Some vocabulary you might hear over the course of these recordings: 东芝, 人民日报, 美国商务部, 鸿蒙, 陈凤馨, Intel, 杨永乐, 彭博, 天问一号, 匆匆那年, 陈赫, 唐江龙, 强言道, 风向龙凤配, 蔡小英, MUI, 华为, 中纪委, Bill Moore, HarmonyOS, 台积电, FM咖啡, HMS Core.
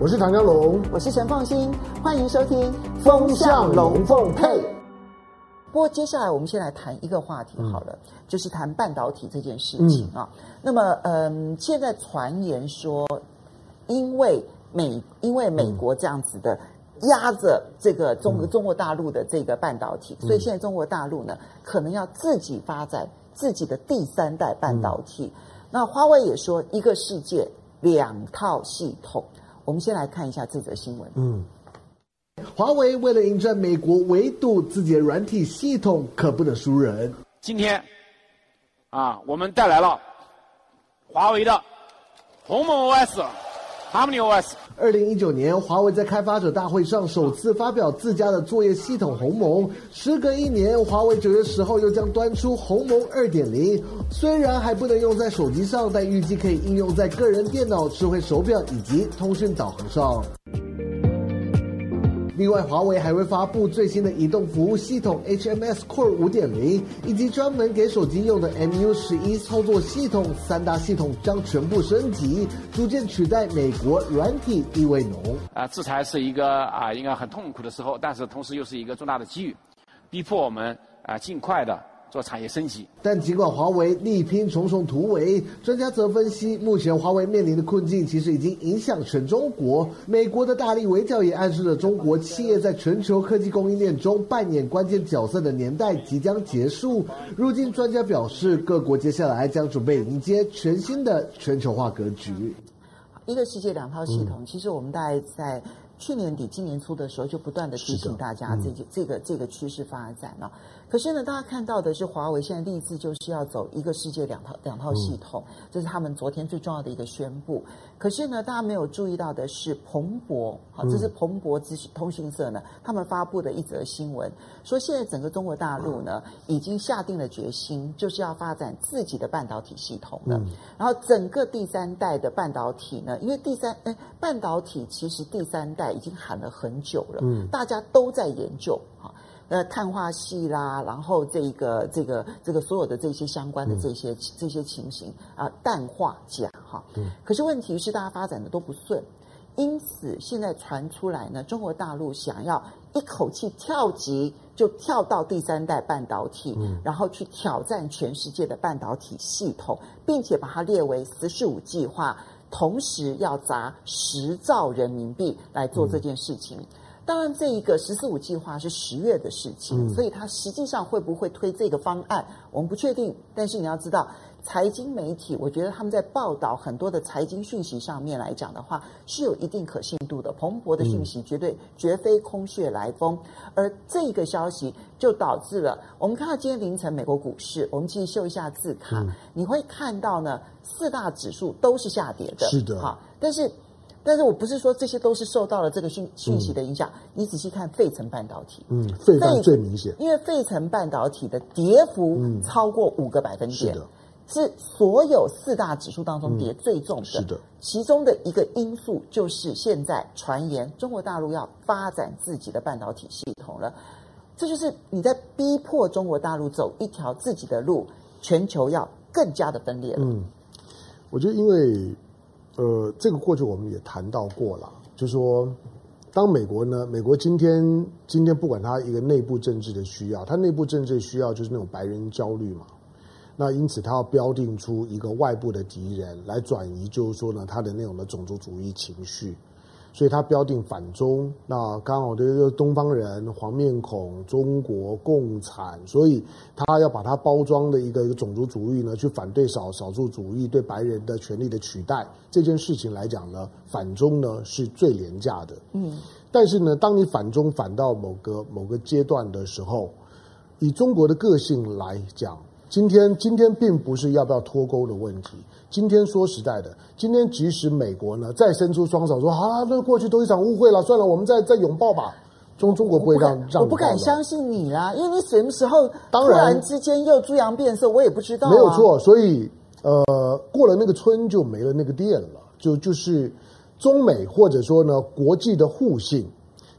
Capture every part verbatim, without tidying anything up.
我是唐江龙，我是陈凤馨，欢迎收听《风向龙凤配》。不过接下来我们先来谈一个话题好了，嗯、就是谈半导体这件事情啊。嗯、那么，嗯、呃，现在传言说，因为美因为美国这样子的压着这个中、嗯、中国大陆的这个半导体，所以现在中国大陆呢，可能要自己发展自己的第三代半导体。嗯、那华为也说，一个世界两套系统。我们先来看一下这则新闻。嗯，华为为了迎战美国围堵，自己的软体系统可不能输人。今天，啊，我们带来了华为的鸿蒙 O S、HarmonyOS。二零一九年，华为在开发者大会上首次发表自家的作业系统鸿蒙。时隔一年，华为九月十号又将端出鸿蒙二点零。虽然还不能用在手机上，但预计可以应用在个人电脑、智慧手表以及通讯导航上。另外，华为还会发布最新的移动服务系统 H M S Core 五点零，以及专门给手机用的 M U I 十一操作系统，三大系统将全部升级，逐渐取代美国软体意味浓。啊，制裁是一个啊，应该很痛苦的时候，但是同时又是一个重大的机遇，逼迫我们啊，尽快的做产业升级。但尽管华为力拼重重突围，专家则分析，目前华为面临的困境其实已经影响全中国。美国的大力围剿也暗示了中国企业在全球科技供应链中扮演关键角色的年代即将结束。如今专家表示，各国接下来将准备迎接全新的全球化格局。一个世界两套系统，嗯、其实我们大概在去年底、今年初的时候，就不断的提醒大家这个、嗯、这个、这个趋势发展了、啊。可是呢，大家看到的是，华为现在立志就是要走一个世界两套两套系统，嗯、这是他们昨天最重要的一个宣布。可是呢，大家没有注意到的是，彭博，好，这是彭博资讯通讯社呢，他们发布的一则新闻，说现在整个中国大陆呢，已经下定了决心，就是要发展自己的半导体系统了。嗯、然后，整个第三代的半导体呢，因为第三，哎，半导体其实第三代已经喊了很久了，嗯、大家都在研究啊，呃，碳化系啦，然后这一个、这个、这个所有的这些相关的这些、嗯、这些情形啊，氮化钾哈。嗯、可是问题是，大家发展的都不顺，因此现在传出来呢，中国大陆想要一口气跳级，就跳到第三代半导体，嗯、然后去挑战全世界的半导体系统，并且把它列为“十四五”计划。同时要砸十兆人民币来做这件事情。嗯、当然，这一个“十四五”计划是十月的事情，嗯、所以它实际上会不会推这个方案，我们不确定。但是你要知道，财经媒体，我觉得他们在报道很多的财经讯息上面来讲的话，是有一定可信度的。彭博的讯息绝对、嗯、绝非空穴来风，而这个消息就导致了我们看到今天凌晨美国股市，我们继续秀一下字卡，嗯、你会看到呢，四大指数都是下跌的，是的，好，但是。但是我不是说这些都是受到了这个讯讯息的影响，嗯、你仔细看费城半导体，嗯，费半最明显，因为费城半导体的跌幅超过五个百分点，嗯、是, 是所有四大指数当中跌最重的，嗯、是的。其中的一个因素就是现在传言中国大陆要发展自己的半导体系统了，这就是你在逼迫中国大陆走一条自己的路，全球要更加的分裂了。嗯，我觉得因为。呃，这个过去我们也谈到过了，就是说，当美国呢，美国今天今天不管它一个内部政治的需要，它内部政治的需要就是那种白人焦虑嘛，那因此它要标定出一个外部的敌人来转移，就是说呢，它的那种的种族主义情绪，所以它标定反中，那刚好就是东方人、黄面孔、中国共产，所以它要把它包装的一个一个种族主义呢，去反对少少数主义对白人的权利的取代这件事情来讲呢，反中呢是最廉价的。嗯，但是呢，当你反中反到某个某个阶段的时候，以中国的个性来讲，今天今天并不是要不要脱钩的问题。今天说实在的，今天即使美国呢再伸出双手说好了，那过去都一场误会了，算了，我们再再拥抱吧。中中国不会让让你抱的。我不敢相信你啦，因为你什么时候突然之间又猪羊变色，我也不知道、啊。没有错，所以呃，过了那个村就没了那个店了。就就是中美或者说呢国际的互信，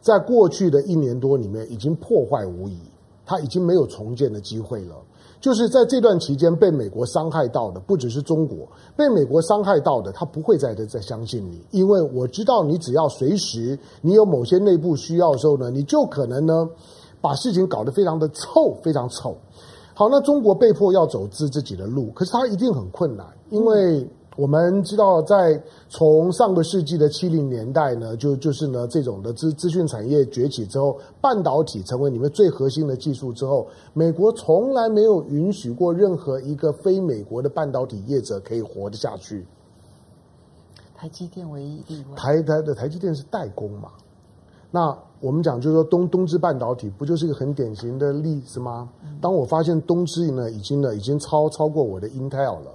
在过去的一年多里面已经破坏无疑，它已经没有重建的机会了。就是在这段期间被美国伤害到的，不只是中国，被美国伤害到的，他不会再再相信你，因为我知道你只要随时你有某些内部需要的时候呢，你就可能呢把事情搞得非常的臭，非常臭。好，那中国被迫要走自自己的路，可是他一定很困难，因为。嗯，我们知道，在从上个世纪的七零年代呢，就就是呢，这种的资资讯产业崛起之后，半导体成为里面最核心的技术之后，美国从来没有允许过任何一个非美国的半导体业者可以活得下去。台积电唯一例外。台台的台积电是代工嘛？那我们讲就是说东东芝半导体不就是一个很典型的例子吗？当我发现东芝呢，已经呢，已经超超过我的 Intel 了。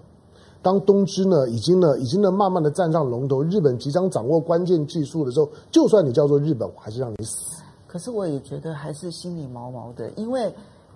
当东芝呢已经呢已经呢慢慢的站上龙头，日本即将掌握关键技术的时候，就算你叫做日本，我还是让你死。可是我也觉得还是心里毛毛的，因为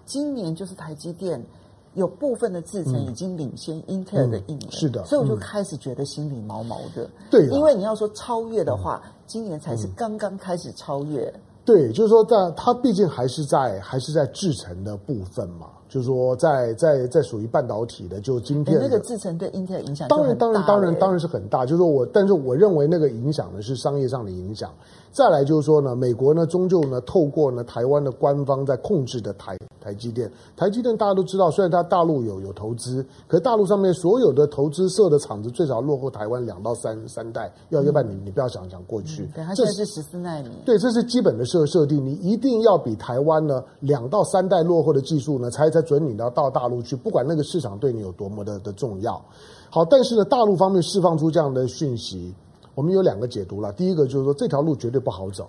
今年就是台积电有部分的制程已经领先 Intel 的一年、嗯嗯，是的，所以我就开始觉得心里毛毛的。对、嗯，因为你要说超越的话，嗯、今年才是刚刚开始超越。对，就是说在，在它毕竟还是在还是在制程的部分嘛。就是说在，在在在属于半导体的，就今天那个制程对 Intel 影响当然当然当然当然是很大。就是说我，但是我认为那个影响呢是商业上的影响。再来就是说呢，美国呢终究呢透过呢台湾的官方在控制的台台积电，台积电大家都知道，虽然它大陆有有投资，可是大陆上面所有的投资设的厂子最少落后台湾两到三三代，要要不然你你不要想想过去。嗯、对，它现在是十四奈米。对，这是基本的设设定，你一定要比台湾呢两到三代落后的技术呢才才。准你到到大陆去，不管那个市场对你有多么的的重要。好，但是呢，大陆方面释放出这样的讯息，我们有两个解读了。第一个就是说，这条路绝对不好走，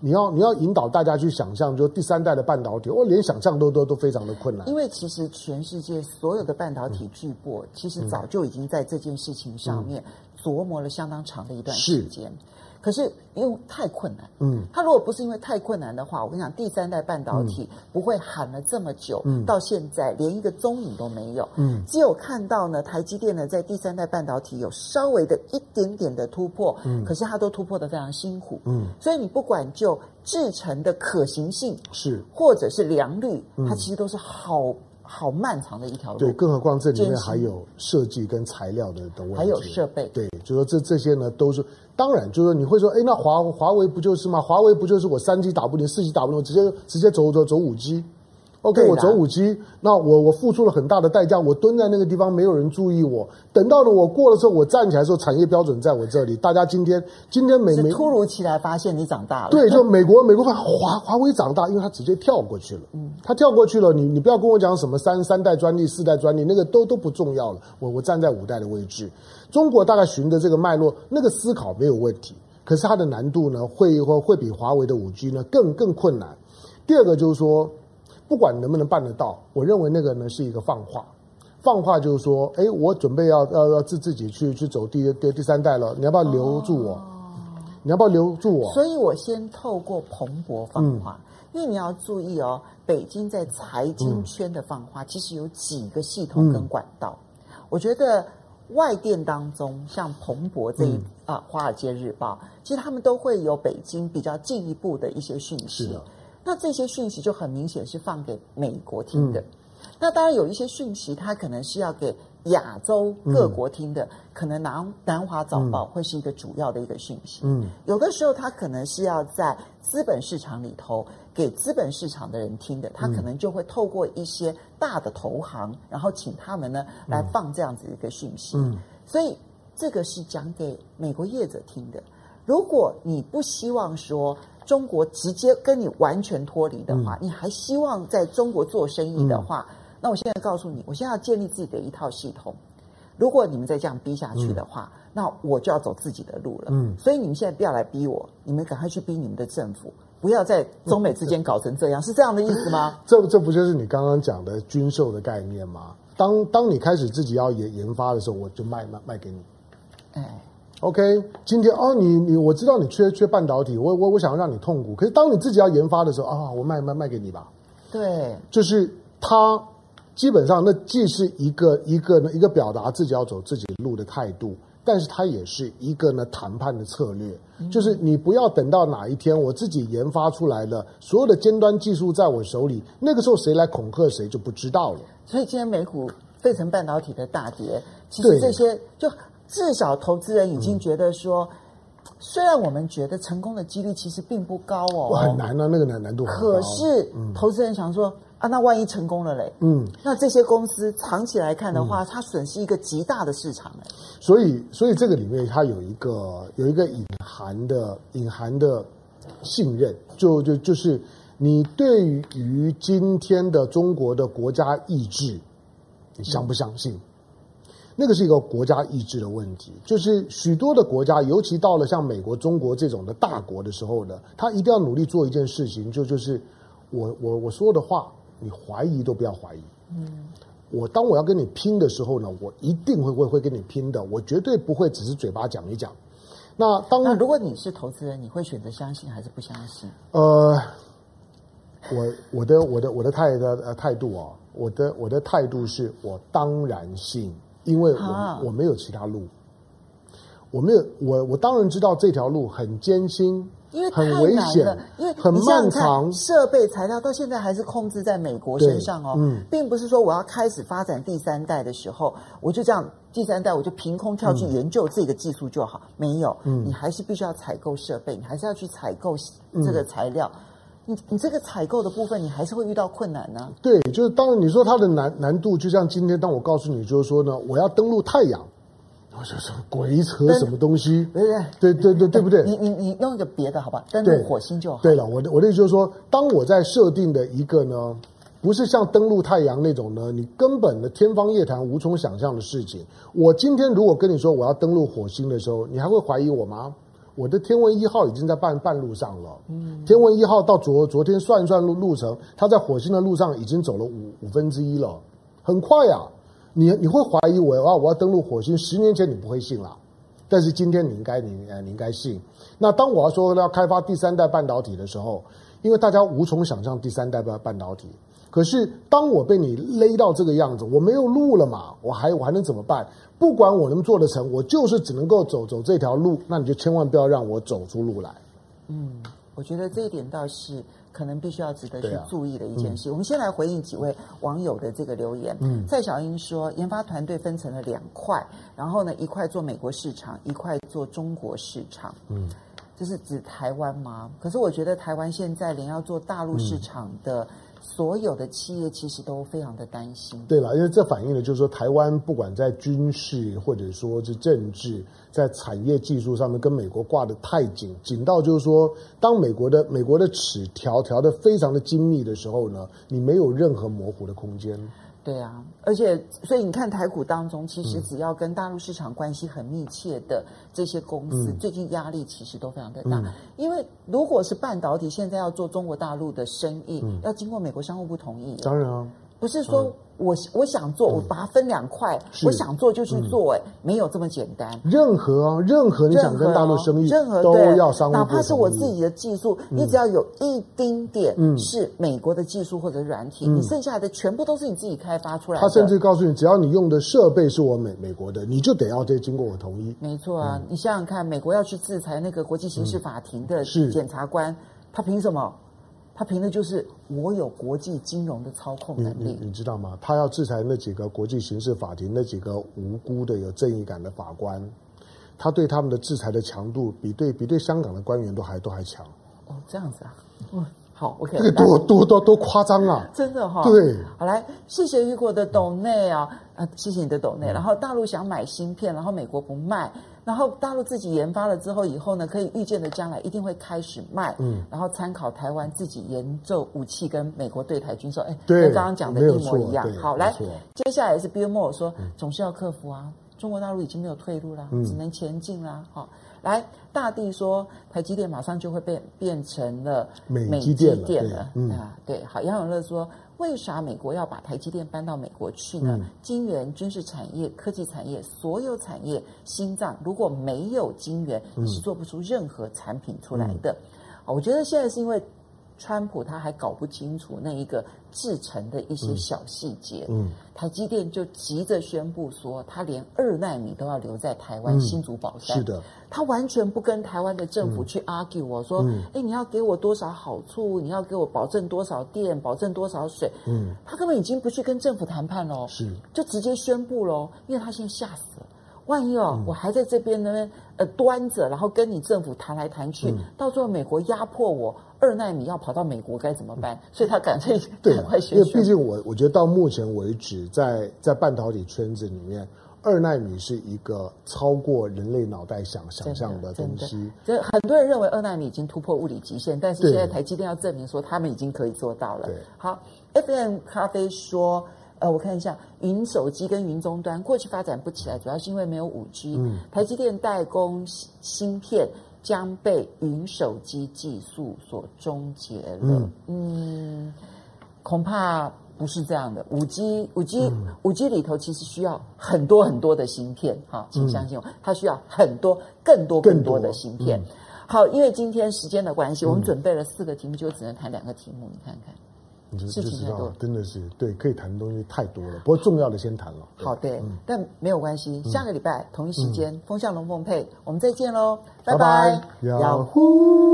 你要你要引导大家去想象，就第三代的半导体，我连想象都都都非常的困难。因为其实全世界所有的半导体巨擘，嗯、其实早就已经在这件事情上面琢磨了相当长的一段时间。可是因为太困难，嗯，他如果不是因为太困难的话，我跟你讲，第三代半导体不会喊了这么久，嗯，到现在连一个踪影都没有，嗯，只有看到呢，台积电呢在第三代半导体有稍微的一点点的突破，嗯，可是它都突破得非常辛苦，嗯，所以你不管就制程的可行性是，或者是良率，嗯，它其实都是好。好漫长的一条路，对，更何况这里面还有设计跟材料的的问题，还有设备，对，就说这这些呢都是，当然就是说你会说，哎，那华华为不就是吗？华为不就是我三 G 打不赢，四 G 打不赢，直接直接走走走五 G。OK， 我走五 G， 那我我付出了很大的代价，我蹲在那个地方没有人注意我。等到了我过了之后，我站起来的时候，产业标准在我这里。大家今天今天美美突如其来发现你长大了，对，就美国美国华华为长大，因为他直接跳过去了，嗯，他跳过去了。你你不要跟我讲什么三三代专利、四代专利，那个都都不重要了。我我站在五代的位置，中国大概循着这个脉络，那个思考没有问题，可是它的难度呢，会会会比华为的五 G 呢更更困难。第二个就是说。不管能不能办得到，我认为那个呢是一个放话，放话就是说，哎，我准备要要要自自己去去走第第第三代了，你要不要留住我？哦、你要不要留住我？所以我先透过彭博放话，嗯、因为你要注意哦，北京在财经圈的放话，嗯、其实有几个系统跟管道，嗯、我觉得。外电当中，像彭博这一啊，嗯呃《华尔街日报》，其实他们都会有北京比较进一步的一些讯息。是的，那这些讯息就很明显是放给美国听的。嗯、那当然有一些讯息，它可能是要给亚洲各国听的，嗯、可能南南华早报会是一个主要的一个讯息。嗯，有的时候它可能是要在资本市场里头给资本市场的人听的，它可能就会透过一些大的投行，然后请他们呢来放这样子一个讯息。嗯，所以这个是讲给美国业者听的。如果你不希望说中国直接跟你完全脱离的话，嗯、你还希望在中国做生意的话，嗯、那我现在告诉你，我现在要建立自己的一套系统。如果你们再这样逼下去的话，嗯、那我就要走自己的路了。嗯，所以你们现在不要来逼我，你们赶快去逼你们的政府，不要在中美之间搞成这样，嗯、是这样的意思吗？这这不就是你刚刚讲的军售的概念吗？当当你开始自己要研研发的时候，我就卖卖卖给你。哎。OK， 今天哦，你你我知道你缺缺半导体，我我我想让你痛苦。可是当你自己要研发的时候啊，我卖卖卖给你吧。对，就是它基本上那既是一个一个一个表达自己要走自己路的态度，但是它也是一个呢谈判的策略，就是你不要等到哪一天我自己研发出来了，所有的尖端技术在我手里，那个时候谁来恐吓谁就不知道了。所以今天美股费城半导体的大跌，其实这些就至少投资人已经觉得说。嗯，虽然我们觉得成功的几率其实并不高哦，很难啊，那个难难度很高。可是、嗯、投资人想说啊，那万一成功了嘞，嗯，那这些公司长期来看的话，嗯、它损失一个极大的市场嘞。所以，所以这个里面它有一个有一个隐含的隐含的信任，就就就是你对于今天的中国的国家意志，你相不相信？嗯，那个是一个国家意志的问题，就是许多的国家，尤其到了像美国、中国这种的大国的时候呢，他一定要努力做一件事情，就就是我我我说的话，你怀疑都不要怀疑。嗯，我当我要跟你拼的时候呢，我一定会会会跟你拼的，我绝对不会只是嘴巴讲一讲。那当那如果你是投资人，你会选择相信还是不相信？呃，我我的我的我的态的呃态度啊，我的我的态度是我当然信。因为我我没有其他路，我没有我我当然知道这条路很艰辛，因为很危险，因为很漫长。设备材料到现在还是控制在美国身上哦，嗯、并不是说我要开始发展第三代的时候，我就这样第三代我就凭空跳去研究这个技术就好，嗯、没有，嗯、你还是必须要采购设备，你还是要去采购这个材料。嗯，你你这个采购的部分，你还是会遇到困难呢、啊。对，就是当然你说它的难难度，就像今天当我告诉你，就是说呢，我要登陆太阳，我就说鬼扯什么东西，对对对对对不对？你你你弄一个别的好吧，登陆火星就好。对了，我的我的意思就是说，当我在设定的一个呢，不是像登陆太阳那种呢，你根本的天方夜谭、无从想象的事情。我今天如果跟你说我要登陆火星的时候，你还会怀疑我吗？我的天问一号已经在半半路上了，嗯，天问一号到昨昨天算一算路路程，它在火星的路上已经走了五五分之一了，很快啊！你你会怀疑我啊？我要登陆火星，十年前你不会信啦，但是今天你应该你你应该信。那当我要说要开发第三代半导体的时候，因为大家无从想象第三代半半导体，可是当我被你勒到这个样子，我没有路了嘛，我还我还能怎么办？不管我能做得成，我就是只能够走走这条路，那你就千万不要让我走出路来。嗯，我觉得这一点倒是可能必须要值得去注意的一件事。啊嗯、我们先来回应几位网友的这个留言。嗯，蔡小英说，研发团队分成了两块，然后呢，一块做美国市场，一块做中国市场。嗯，这是指台湾吗？可是我觉得台湾现在连要做大陆市场的、嗯。所有的企业其实都非常的担心。对了，因为这反映的就是说，台湾不管在军事或者说是政治，在产业技术上面跟美国挂得太紧，紧到就是说，当美国的美国的尺调调得非常的精密的时候呢，你没有任何模糊的空间。对啊，而且所以你看台股当中，其实只要跟大陆市场关系很密切的这些公司，嗯、最近压力其实都非常的大。嗯、因为如果是半导体现在要做中国大陆的生意，嗯、要经过美国商务部同意。当然啊，不是说我、嗯、我想做，我把它分两块，我想做就去做，哎、嗯，没有这么简单。任何、啊、任何你想跟大陆生意，任何都要商务部同意，哪怕是我自己的技术，嗯、你只要有一丁点是美国的技术或者软体，嗯、你剩下的全部都是你自己开发出来的。他甚至告诉你，只要你用的设备是我美美国的，你就得要得经过我同意。没错啊，嗯、你想想看，美国要去制裁那个国际刑事法庭的检察官，嗯、他凭什么？他凭的就是我有国际金融的操控能力，你你，你知道吗？他要制裁那几个国际刑事法庭那几个无辜的有正义感的法官，他对他们的制裁的强度比对比对香港的官员都还都还强。哦，这样子啊，嗯，好 ，OK， 这个多多多多夸张啊！真的哈、哦，对，好来，谢谢雨果的斗内啊，啊，谢谢你的斗内。嗯、然后大陆想买芯片，然后美国不卖。然后大陆自己研发了之后，以后呢，可以预见的将来一定会开始卖。嗯，然后参考台湾自己研究武器跟美国对台军售，哎，跟刚刚讲的一模一样。好，来，接下来是 Bill Moore 说，嗯、总是要克服啊，中国大陆已经没有退路啦，嗯、只能前进啦。好、哦，来，大地说，台积电马上就会变变成了美积电 了, 积电了、嗯、啊，对。好，杨永乐说。为啥美国要把台积电搬到美国去呢？晶圆、军事产业、科技产业，所有产业心脏，如果没有晶圆，你是做不出任何产品出来的。我觉得现在是因为川普他还搞不清楚那一个制程的一些小细节，嗯嗯、台积电就急着宣布说，他连二奈米都要留在台湾、嗯、新竹宝山。是的，他完全不跟台湾的政府去 argue 我说，哎、嗯欸，你要给我多少好处，你要给我保证多少电，保证多少水，嗯，他根本已经不去跟政府谈判喽，是，就直接宣布喽，因为他现在吓死了。万一哦，嗯、我还在这边那边呃端着，然后跟你政府谈来谈去，嗯、到最后美国压迫我，二奈米要跑到美国该怎么办？嗯、所以他干脆赶快宣布。因为毕竟我我觉得到目前为止，在在半导体圈子里面，二奈米是一个超过人类脑袋想想象的东西。这很多人认为二奈米已经突破物理极限，但是现在台积电要证明说他们已经可以做到了。好 ，F M 咖啡说。呃，我看一下，云手机跟云终端过去发展不起来，主要是因为没有 五 G、嗯。台积电代工芯片将被云手机技术所终结了。嗯, 嗯，恐怕不是这样的。五 G 里头其实需要很多很多的芯片，哈，请相信我，嗯、它需要很多、更多、更多的芯片。嗯、好，因为今天时间的关系，嗯、我们准备了四个题目，就只能谈两个题目，你看看。你就就知道，真的是对，可以谈的东西太多了。不过重要的先谈了。好，对，嗯、但没有关系。下个礼拜同一时间，嗯、风向龙凤配，我们再见喽，拜拜。Yahoo。